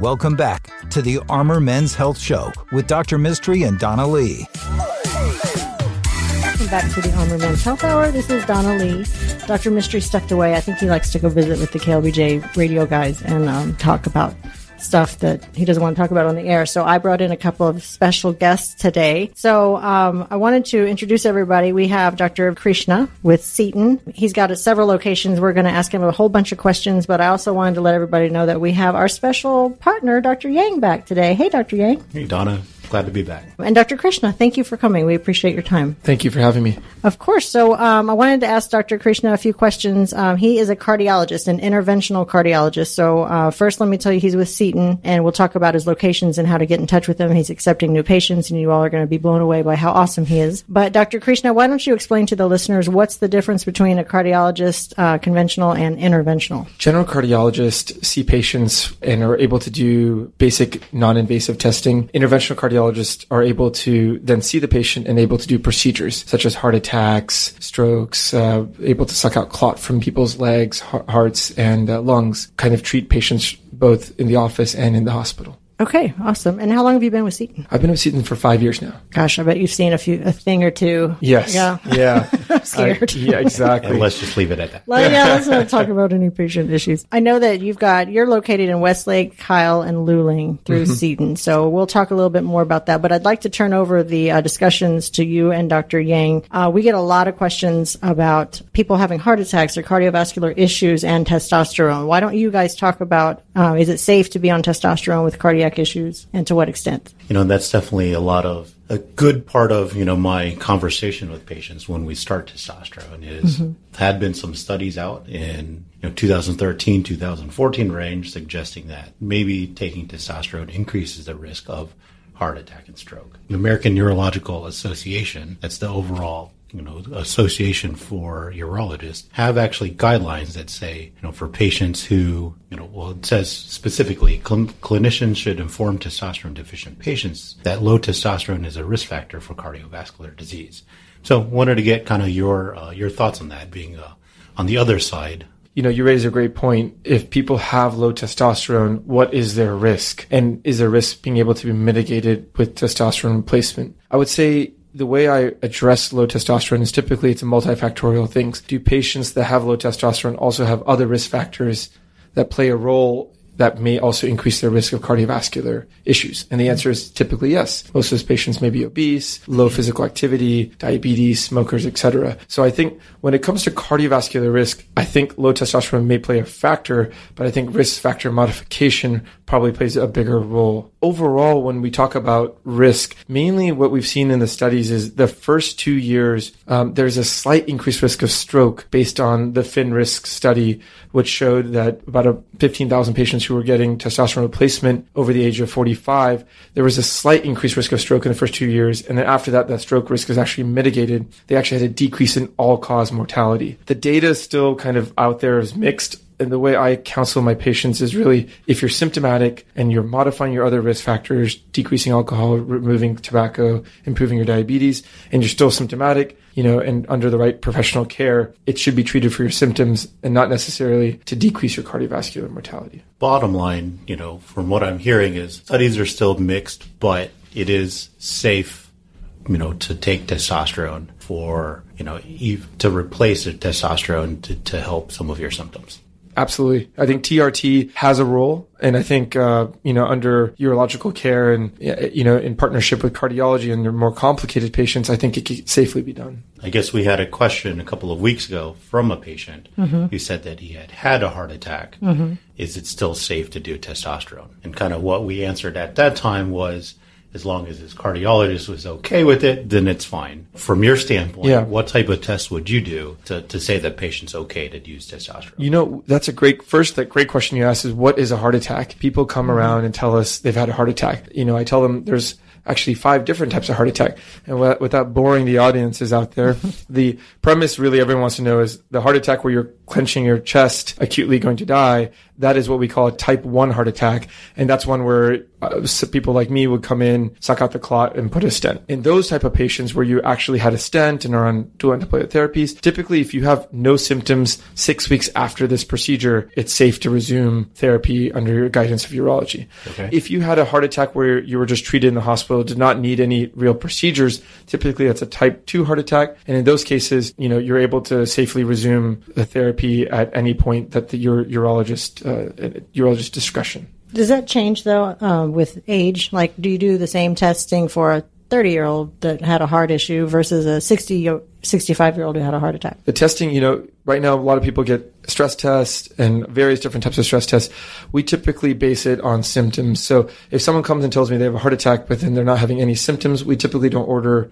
Welcome back to the Armor Men's Health Show with Dr. Mistry and Donna Lee. Welcome back to the Armor Men's Health Hour. This is Donna Lee. Dr. Mistry stepped away. I think he likes to go visit with the KLBJ radio guys and talk about stuff that he doesn't want to talk about on the air. So I brought in a couple of special guests today. So I wanted to introduce everybody. We have Dr. Krishna with Seton. He's got several locations. We're going to ask him a whole bunch of questions, but I also wanted to let everybody know that we have our special partner, Dr. Yang, back today. Hey, Dr. Yang. Hey, Donna. Glad to be back. And Dr. Krishna, thank you for coming. We appreciate your time. Thank you for having me. Of course. So I wanted to ask Dr. Krishna a few questions. He is a cardiologist, an interventional cardiologist. So first, let me tell you, he's with Seton, and we'll talk about his locations and how to get in touch with him. He's accepting new patients, and you all are going to be blown away by how awesome he is. But Dr. Krishna, why don't you explain to the listeners what's the difference between a cardiologist, conventional, and interventional? General cardiologists see patients and are able to do basic non-invasive testing. Interventional cardiologists are able to then see the patient and able to do procedures such as heart attacks, strokes, able to suck out clot from people's legs, hearts, and lungs, kind of treat patients both in the office and in the hospital. Okay, awesome. And how long have you been with Seton? I've been with Seton for 5 years now. Gosh, I bet you've seen a thing or two. Yes. Yeah. I'm scared. Yeah, exactly. And let's just leave it at that. Let's not talk about any patient issues. I know that you're located in Westlake, Kyle, and Luling through Seton. So we'll talk a little bit more about that. But I'd like to turn over the discussions to you and Dr. Yang. We get a lot of questions about people having heart attacks or cardiovascular issues and testosterone. Why don't you guys talk about, is it safe to be on testosterone with cardiac issues and to what extent? That's definitely a good part of my conversation with patients when we start testosterone is had been some studies out in 2013, 2014 range suggesting that maybe taking testosterone increases the risk of heart attack and stroke. The American Neurological Association, that's the overall association for urologists, have actually guidelines that say, for patients who, it says specifically, clinicians should inform testosterone deficient patients that low testosterone is a risk factor for cardiovascular disease. So wanted to get kind of your thoughts on that being on the other side. You raise a great point. If people have low testosterone, what is their risk? And is their risk being able to be mitigated with testosterone replacement? I would say the way I address low testosterone is typically it's a multifactorial thing. Do patients that have low testosterone also have other risk factors that play a role that may also increase their risk of cardiovascular issues? And the answer is typically yes. Most of those patients may be obese, low physical activity, diabetes, smokers, etc. So I think when it comes to cardiovascular risk, I think low testosterone may play a factor, but I think risk factor modification probably plays a bigger role. Overall, when we talk about risk, mainly what we've seen in the studies is the first 2 years, there's a slight increased risk of stroke based on the FINRISK study, which showed that about 15,000 patients who were getting testosterone replacement over the age of 45, there was a slight increased risk of stroke in the first 2 years. And then after that, that stroke risk is actually mitigated. They actually had a decrease in all-cause mortality. The data is still kind of out there as mixed. And the way I counsel my patients is really, if you're symptomatic and you're modifying your other risk factors, decreasing alcohol, removing tobacco, improving your diabetes, and you're still symptomatic, and under the right professional care, it should be treated for your symptoms and not necessarily to decrease your cardiovascular mortality. Bottom line, from what I'm hearing is studies are still mixed, but it is safe, to take testosterone for, to replace the testosterone to help some of your symptoms. Absolutely. I think TRT has a role. And I think, under urological care and, in partnership with cardiology and their more complicated patients, I think it could safely be done. I guess we had a question a couple of weeks ago from a patient who said that he had a heart attack. Is it still safe to do testosterone? And kind of what we answered at that time was, as long as his cardiologist was okay with it, then it's fine. From your standpoint, what type of tests would you do to say that patient's okay to use testosterone? That's a great question you asked is what is a heart attack? People come around and tell us they've had a heart attack. I tell them there's actually 5 different types of heart attack. And without boring the audiences out there, the premise really everyone wants to know is the heart attack where you're clenching your chest, acutely going to die. That is what we call a type 1 heart attack. And that's one where people like me would come in, suck out the clot, and put a stent. In those type of patients where you actually had a stent and are on dual antiplatelet therapies, typically if you have no symptoms 6 weeks after this procedure, it's safe to resume therapy under your guidance of urology. Okay. If you had a heart attack where you were just treated in the hospital, did not need any real procedures, typically that's a type 2 heart attack. And in those cases, you know, you're able to safely resume the therapy at any point that your urologist discretion. Does that change though with age? Like, do you do the same testing for a 30-year-old that had a heart issue versus a 65-year-old who had a heart attack? The testing, you know, right now a lot of people get stress tests and various different types of stress tests. We typically base it on symptoms. So if someone comes and tells me they have a heart attack, but then they're not having any symptoms, we typically don't order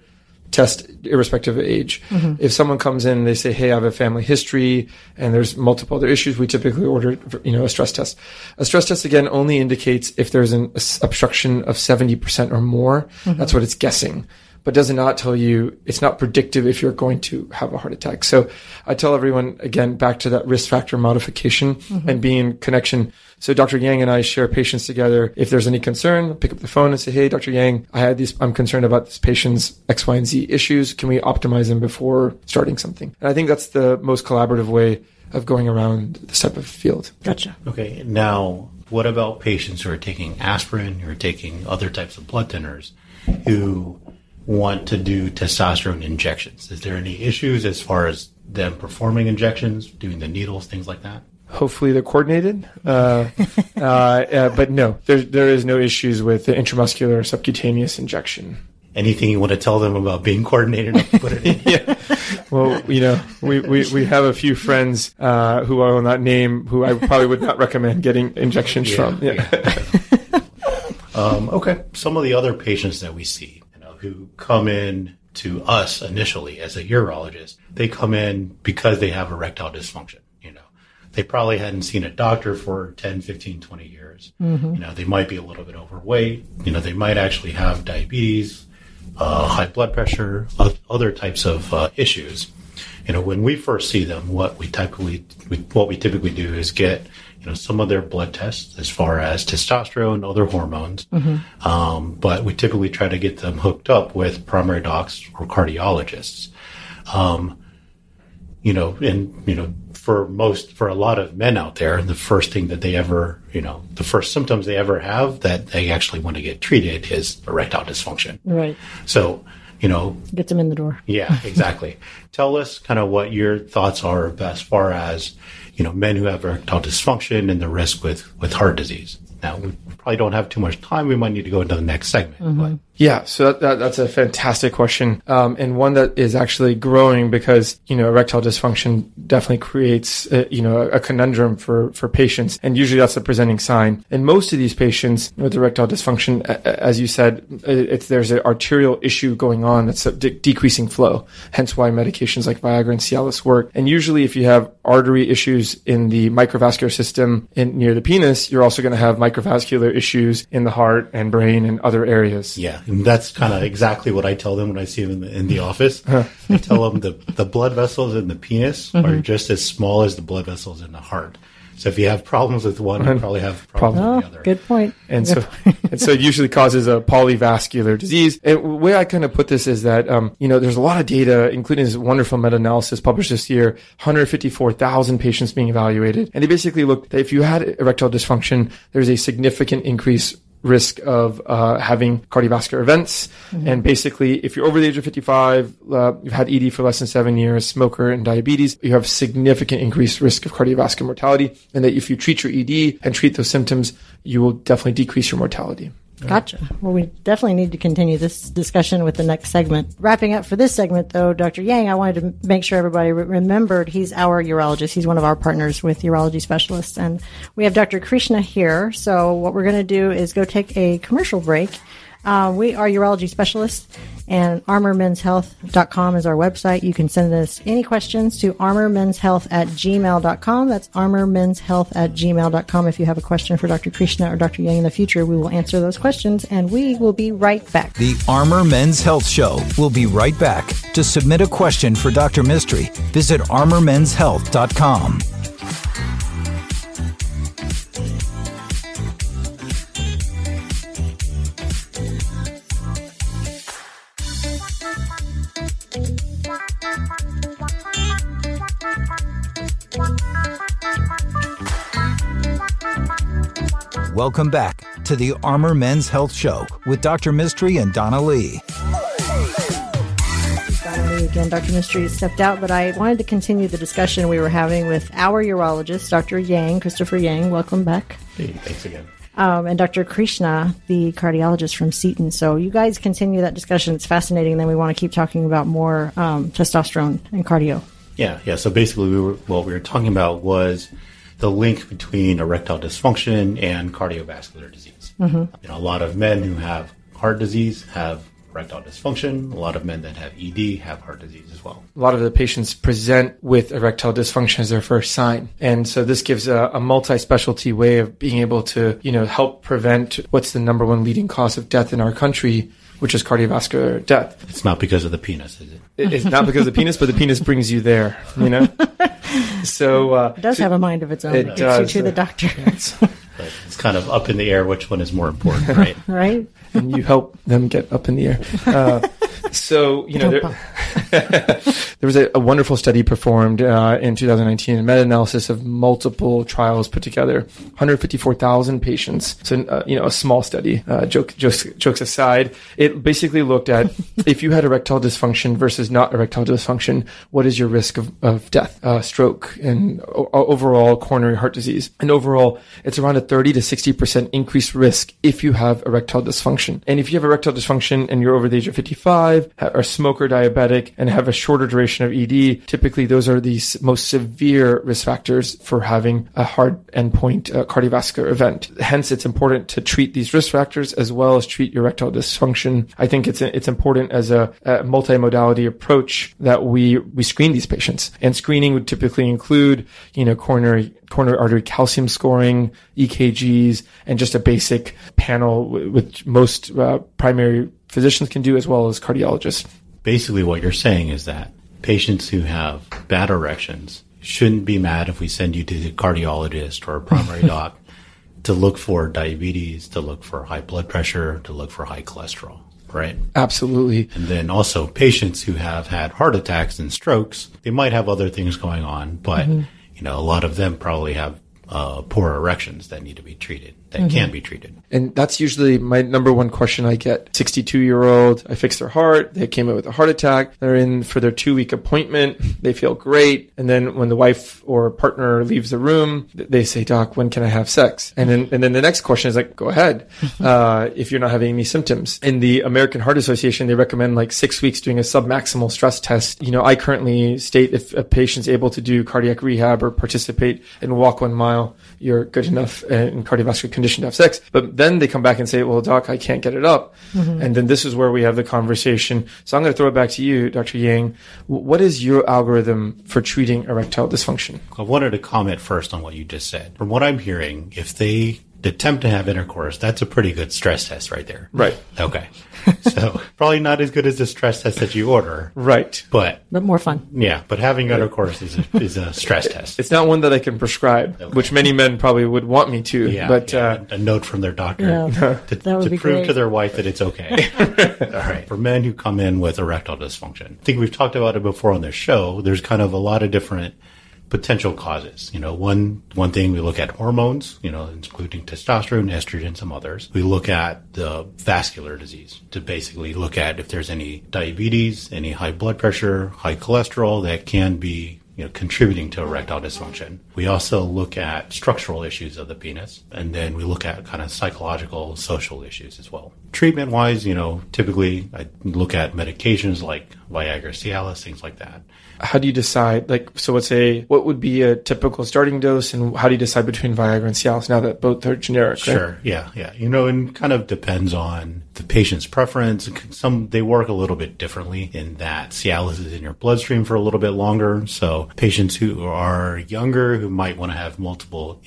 test irrespective of age. Mm-hmm. If someone comes in and they say, hey, I have a family history and there's multiple other issues, we typically order, you know, a stress test. A stress test, again, only indicates if there's an obstruction of 70% or more. Mm-hmm. That's what it's guessing. But does not tell you, it's not predictive if you're going to have a heart attack. So I tell everyone, again, back to that risk factor modification and being in connection. So Dr. Yang and I share patients together. If there's any concern, pick up the phone and say, hey, Dr. Yang, I'm concerned about this patient's X, Y, and Z issues. Can we optimize them before starting something? And I think that's the most collaborative way of going around this type of field. Gotcha. Okay. Now, what about patients who are taking aspirin or taking other types of blood thinners who want to do testosterone injections? Is there any issues as far as them performing injections, doing the needles, things like that? Hopefully they're coordinated. But no, there is no issues with the intramuscular subcutaneous injection. Anything you want to tell them about being coordinated enough to put it in? Yeah. Well, you know, we have a few friends who I will not name, who I probably would not recommend getting injections from. Yeah. Okay. Some of the other patients that we see who come in to us initially as a urologist, they come in because they have erectile dysfunction. You know, they probably hadn't seen a doctor for 10, 15, 20 years. Mm-hmm. You know, they might be a little bit overweight. You know, they might actually have diabetes, high blood pressure, other types of issues. You know, when we first see them, what we typically do is get, you know, some of their blood tests as far as testosterone, other hormones. Mm-hmm. But we typically try to get them hooked up with primary docs or cardiologists. You know, and, you know, for a lot of men out there, the first thing that they ever, you know, the first symptoms they ever have that they actually want to get treated is erectile dysfunction. Right. So, you know, get them in the door. Yeah, exactly. Tell us kind of what your thoughts are as far as, you know, men who have erectile dysfunction and the risk with heart disease. Now, we probably don't have too much time. We might need to go into the next segment. Mm-hmm. But. Yeah, so that's a fantastic question, and one that is actually growing because, you know, erectile dysfunction definitely creates, you know, a conundrum for patients, and usually that's a presenting sign. And most of these patients with erectile dysfunction, as you said, there's an arterial issue going on that's decreasing flow, hence why medications like Viagra and Cialis work. And usually if you have artery issues in the microvascular system near the penis, you're also going to have microvascular issues in the heart and brain and other areas. Yeah. And that's kind of exactly what I tell them when I see them in the office. Huh. I tell them the blood vessels in the penis are just as small as the blood vessels in the heart. So if you have problems with one, you probably have problems with the other. Good point. And so, it usually causes a polyvascular disease. And the way I kind of put this is that, you know, there's a lot of data, including this wonderful meta-analysis published this year, 154,000 patients being evaluated. And they basically looked that if you had erectile dysfunction, there's a significant increase risk of having cardiovascular events. Mm-hmm. And basically, if you're over the age of 55, you've had ED for less than 7 years, smoker and diabetes, you have significant increased risk of cardiovascular mortality. And that if you treat your ED and treat those symptoms, you will definitely decrease your mortality. Gotcha. Well, we definitely need to continue this discussion with the next segment. Wrapping up for this segment, though, Dr. Yang, I wanted to make sure everybody remembered he's our urologist. He's one of our partners with Urology Specialists. And we have Dr. Krishna here. So what we're going to do is go take a commercial break. We are Urology Specialists, and armormenshealth.com is our website. You can send us any questions to armormenshealth@gmail.com. That's armormenshealth@gmail.com. If you have a question for Dr. Krishna or Dr. Yang in the future, we will answer those questions, and we will be right back. The Armor Men's Health Show will be right back. To submit a question for Dr. Mistry, visit armormenshealth.com. Welcome back to the Armor Men's Health Show with Dr. Mistry and Donna Lee. Again, Dr. Mistry stepped out, but I wanted to continue the discussion we were having with our urologist, Dr. Yang, Christopher Yang. Welcome back. Hey, thanks again. And Dr. Krishna, the cardiologist from Seton. So you guys continue that discussion. It's fascinating. And then we want to keep talking about more testosterone and cardio. Yeah. So basically, what we were talking about was the link between erectile dysfunction and cardiovascular disease. Mm-hmm. You know, a lot of men who have heart disease have erectile dysfunction. A lot of men that have ED have heart disease as well. A lot of the patients present with erectile dysfunction as their first sign. And so this gives a multi-specialty way of being able to, you know, help prevent what's the number one leading cause of death in our country, which is cardiovascular death. It's not because of the penis, is it? It's not because of the penis, but the penis brings you there, you know? So it does have a mind of its own. It does. You to the doctor. But it's kind of up in the air which one is more important, right? Right. And you help them get up in the air. So, you know, there was a wonderful study performed in 2019, a meta-analysis of multiple trials put together, 154,000 patients. So, you know, a small study, jokes aside, it basically looked at if you had erectile dysfunction versus not erectile dysfunction, what is your risk of death, stroke, and overall coronary heart disease? And overall, it's around a 30 to 60% increased risk if you have erectile dysfunction. And if you have erectile dysfunction and you're over the age of 55, are smoker, diabetic, and have a shorter duration of ED, typically those are the most severe risk factors for having a hard endpoint cardiovascular event. Hence, it's important to treat these risk factors as well as treat erectile dysfunction. I think it's important as a multimodality approach that we screen these patients. And screening would typically include, you know, coronary artery calcium scoring, EKGs, and just a basic panel with most primary physicians can do as well as cardiologists. Basically, what you're saying is that patients who have bad erections shouldn't be mad if we send you to the cardiologist or a primary doc to look for diabetes, to look for high blood pressure, to look for high cholesterol. Right. Absolutely. And then also patients who have had heart attacks and strokes, they might have other things going on, but you know, a lot of them probably have poor erections that need to be treated, that can be treated. And that's usually my number one question I get. 62-year-old, I fixed their heart. They came in with a heart attack. They're in for their 2-week appointment. They feel great. And then when the wife or partner leaves the room, they say, "Doc, when can I have sex?" And then the next question is like, "Go ahead, if you're not having any symptoms." In the American Heart Association, they recommend like 6 weeks doing a submaximal stress test. You know, I currently state if a patient's able to do cardiac rehab or participate and walk 1 mile, you're good enough in cardiovascular condition to have sex. But then they come back and say, "Well, doc, I can't get it up." And then this is where we have the conversation. So I'm going to throw it back to you, Dr. Yang. What is your algorithm for treating erectile dysfunction? I wanted to comment first on what you just said. From what I'm hearing, if they attempt to have intercourse, that's a pretty good stress test right there. Right. Okay. So probably not as good as the stress test that you order. Right. But more fun. Yeah. But having intercourse is a stress test. It's not one that I can prescribe, which many men probably would want me to. Yeah, but a note from their doctor to prove to their wife that it's okay. All right. For men who come in with erectile dysfunction, I think we've talked about it before on this show. There's kind of a lot of different potential causes. You know, one thing we look at hormones, you know, including testosterone, estrogen, some others. We look at the vascular disease to basically look at if there's any diabetes, any high blood pressure, high cholesterol that can be, you know, contributing to erectile dysfunction. We also look at structural issues of the penis, and then we look at kind of psychological, social issues as well. Treatment-wise, you know, typically I look at medications like Viagra, Cialis, things like that. How do you decide, like, so let's say, what would be a typical starting dose, and how do you decide between Viagra and Cialis now that both are generic? Sure, right? Yeah. You know, and kind of depends on the patient's preference. They work a little bit differently in that Cialis is in your bloodstream for a little bit longer, so patients who are younger who might want to have multiple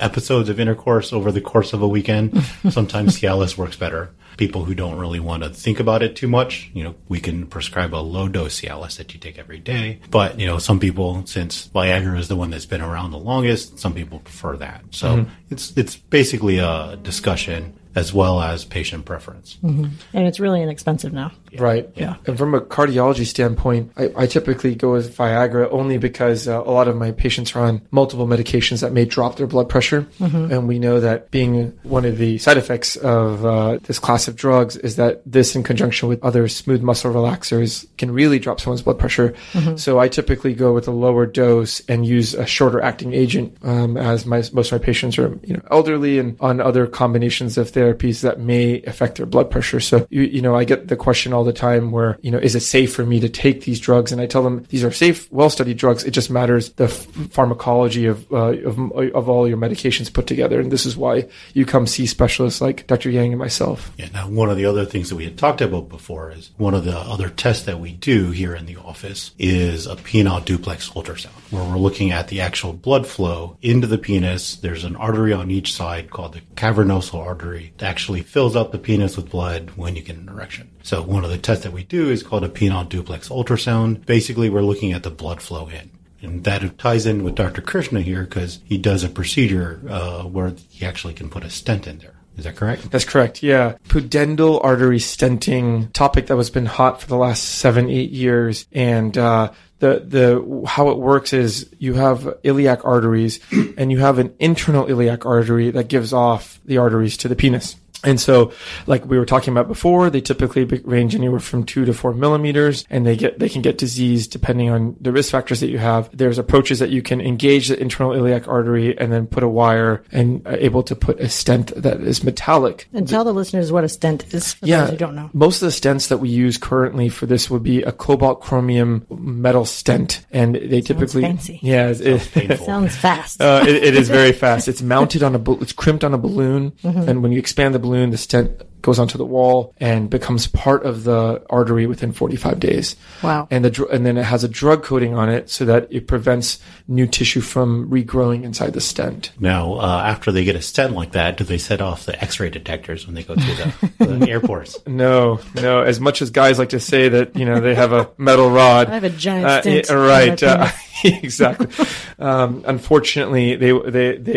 episodes of intercourse over the course of a weekend, sometimes Cialis works better. People who don't really want to think about it too much, you know, we can prescribe a low dose Cialis that you take every day. But, you know, some people, since Viagra is the one that's been around the longest, some people prefer that. So it's basically a discussion as well as patient preference. Mm-hmm. And it's really inexpensive now. Yeah. Right. Yeah. And from a cardiology standpoint, I typically go with Viagra only because a lot of my patients are on multiple medications that may drop their blood pressure. Mm-hmm. And we know that being one of the side effects of this class of drugs is that this, in conjunction with other smooth muscle relaxers, can really drop someone's blood pressure. Mm-hmm. So I typically go with a lower dose and use a shorter acting agent as most of my patients are elderly and on other combinations of therapies that may affect their blood pressure. So, I get the question all the time where, is it safe for me to take these drugs? And I tell them these are safe, well-studied drugs. It just matters the pharmacology of all your medications put together. And this is why you come see specialists like Dr. Yang and myself. Yeah. Now, one of the other things that we had talked about before is one of the other tests that we do here in the office is a penile duplex ultrasound, where we're looking at the actual blood flow into the penis. There's an artery on each side called the cavernosal artery that actually fills up the penis with blood when you get an erection. So one of the tests that we do is called a penile duplex ultrasound. Basically, we're looking at the blood flow in. And that ties in with Dr. Krishna here because he does a procedure where he actually can put a stent in there. Is that correct? That's correct, yeah. Pudendal artery stenting, topic that has been hot for the last 7-8 years. And the how it works is you have iliac arteries and you have an internal iliac artery that gives off the arteries to the penis. And so, like we were talking about before, they typically range anywhere from 2 to 4 millimeters, and they can get diseased depending on the risk factors that you have. There's approaches that you can engage the internal iliac artery and then put a wire and are able to put a stent that is metallic. And tell the listeners what a stent is for those who don't know. Most of the stents that we use currently for this would be a cobalt chromium metal stent, and they typically fancy. Yeah, it sounds fast. It is very fast. It's mounted on it's crimped on a balloon, mm-hmm. and when you expand the balloon, the stent goes onto the wall and becomes part of the artery within 45 days. Wow. And then it has a drug coating on it so that it prevents new tissue from regrowing inside the stent. Now, after they get a stent like that, do they set off the X-ray detectors when they go through the airports? No. As much as guys like to say that, they have a metal rod. I have a giant stent. Right. Exactly. Unfortunately, they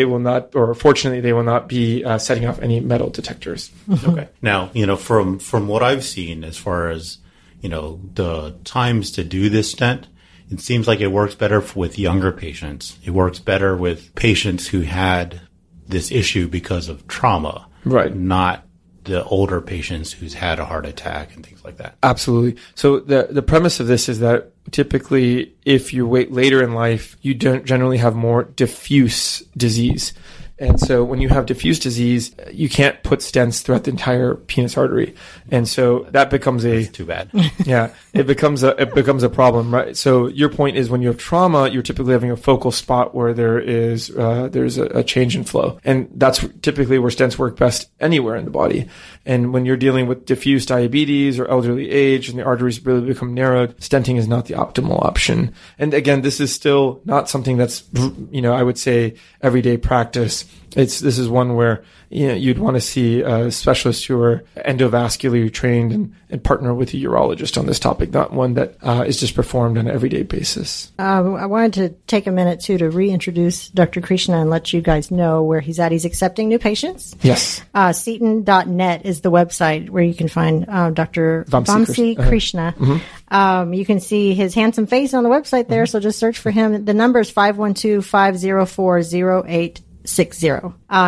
will not, or fortunately, they will not be setting off any metal detectors. Okay. Now, from what I've seen, as far as, the times to do this stent, it seems like it works better with younger patients. It works better with patients who had this issue because of trauma, right? Not the older patients who's had a heart attack and things like that. Absolutely. So the premise of this is that typically, if you wait later in life, you don't generally have more diffuse disease. And so when you have diffuse disease, you can't put stents throughout the entire penis artery. And so that becomes that's too bad. Yeah. It becomes a problem, right? So your point is when you have trauma, you're typically having a focal spot where there's a change in flow. And that's typically where stents work best anywhere in the body. And when you're dealing with diffuse diabetes or elderly age and the arteries really become narrowed, stenting is not the optimal option. And again, this is still not something that's, I would say everyday practice. This is one where you'd want to see specialists who are endovascularly trained and partner with a urologist on this topic, not one that is just performed on an everyday basis. I wanted to take a minute, too, to reintroduce Dr. Krishna and let you guys know where he's at. He's accepting new patients. Yes. Seton.net is the website where you can find Dr. Vamsi Krishna. Mm-hmm. You can see his handsome face on the website there, mm-hmm. so just search for him. The number is 512-504-0860.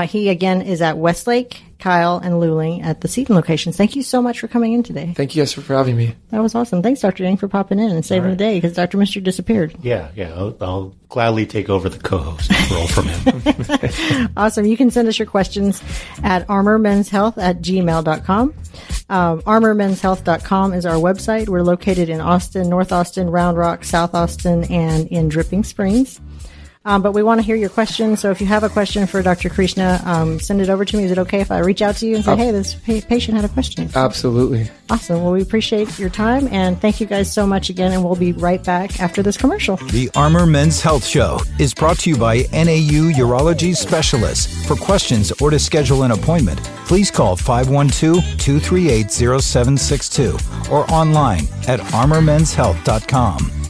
He again is at Westlake, Kyle, and Luling at the Seton locations. Thank you so much for coming in today. Thank you guys for having me. That was awesome. Thanks, Dr. Yang, for popping in and saving the day because Dr. Mistry disappeared. Yeah. I'll gladly take over the co-host role from him. Awesome. You can send us your questions at armormenshealth@gmail.com. Armormenshealth.com is our website. We're located in Austin, North Austin, Round Rock, South Austin, and in Dripping Springs. But we want to hear your questions. So if you have a question for Dr. Krishna, send it over to me. Is it okay if I reach out to you and say, hey, this patient had a question? Absolutely. Awesome. Well, we appreciate your time. And thank you guys so much again. And we'll be right back after this commercial. The Armor Men's Health Show is brought to you by NAU Urology Specialists. For questions or to schedule an appointment, please call 512-238-0762 or online at armormenshealth.com.